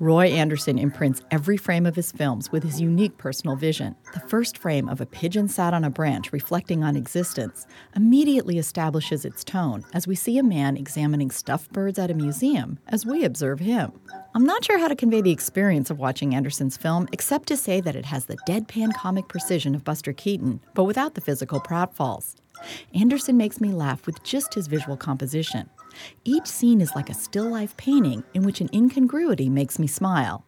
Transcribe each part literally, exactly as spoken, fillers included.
Roy Anderson imprints every frame of his films with his unique personal vision. The first frame of A Pigeon Sat on a Branch Reflecting on Existence immediately establishes its tone as we see a man examining stuffed birds at a museum as we observe him. I'm not sure how to convey the experience of watching Anderson's film except to say that it has the deadpan comic precision of Buster Keaton, but without the physical pratfalls. Anderson makes me laugh with just his visual composition. Each scene is like a still-life painting in which an incongruity makes me smile.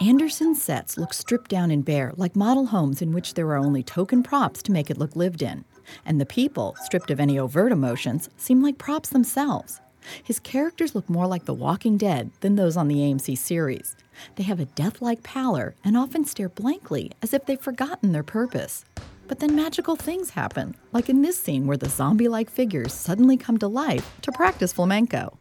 Anderson's sets look stripped down and bare, like model homes in which there are only token props to make it look lived in. And the people, stripped of any overt emotions, seem like props themselves. His characters look more like The Walking Dead than those on the A M C series. They have a death-like pallor and often stare blankly as if they've forgotten their purpose. But then magical things happen, like in this scene where the zombie-like figures suddenly come to life to practice flamenco.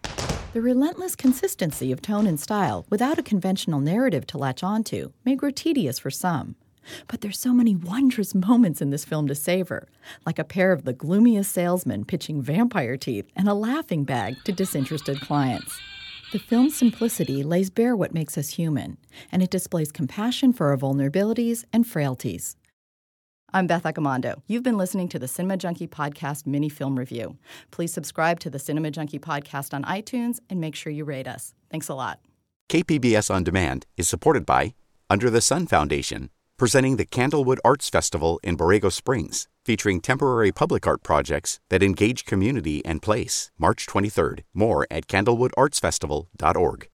The relentless consistency of tone and style, without a conventional narrative to latch onto, may grow tedious for some. But there's so many wondrous moments in this film to savor, like a pair of the gloomiest salesmen pitching vampire teeth and a laughing bag to disinterested clients. The film's simplicity lays bare what makes us human, and it displays compassion for our vulnerabilities and frailties. I'm Beth Accomando. You've been listening to the Cinema Junkie Podcast Mini Film Review. Please subscribe to the Cinema Junkie Podcast on iTunes and make sure you rate us. Thanks a lot. K P B S On Demand is supported by Under the Sun Foundation, presenting the Candlewood Arts Festival in Borrego Springs, featuring temporary public art projects that engage community and place. March twenty-third. More at candlewood arts festival dot org.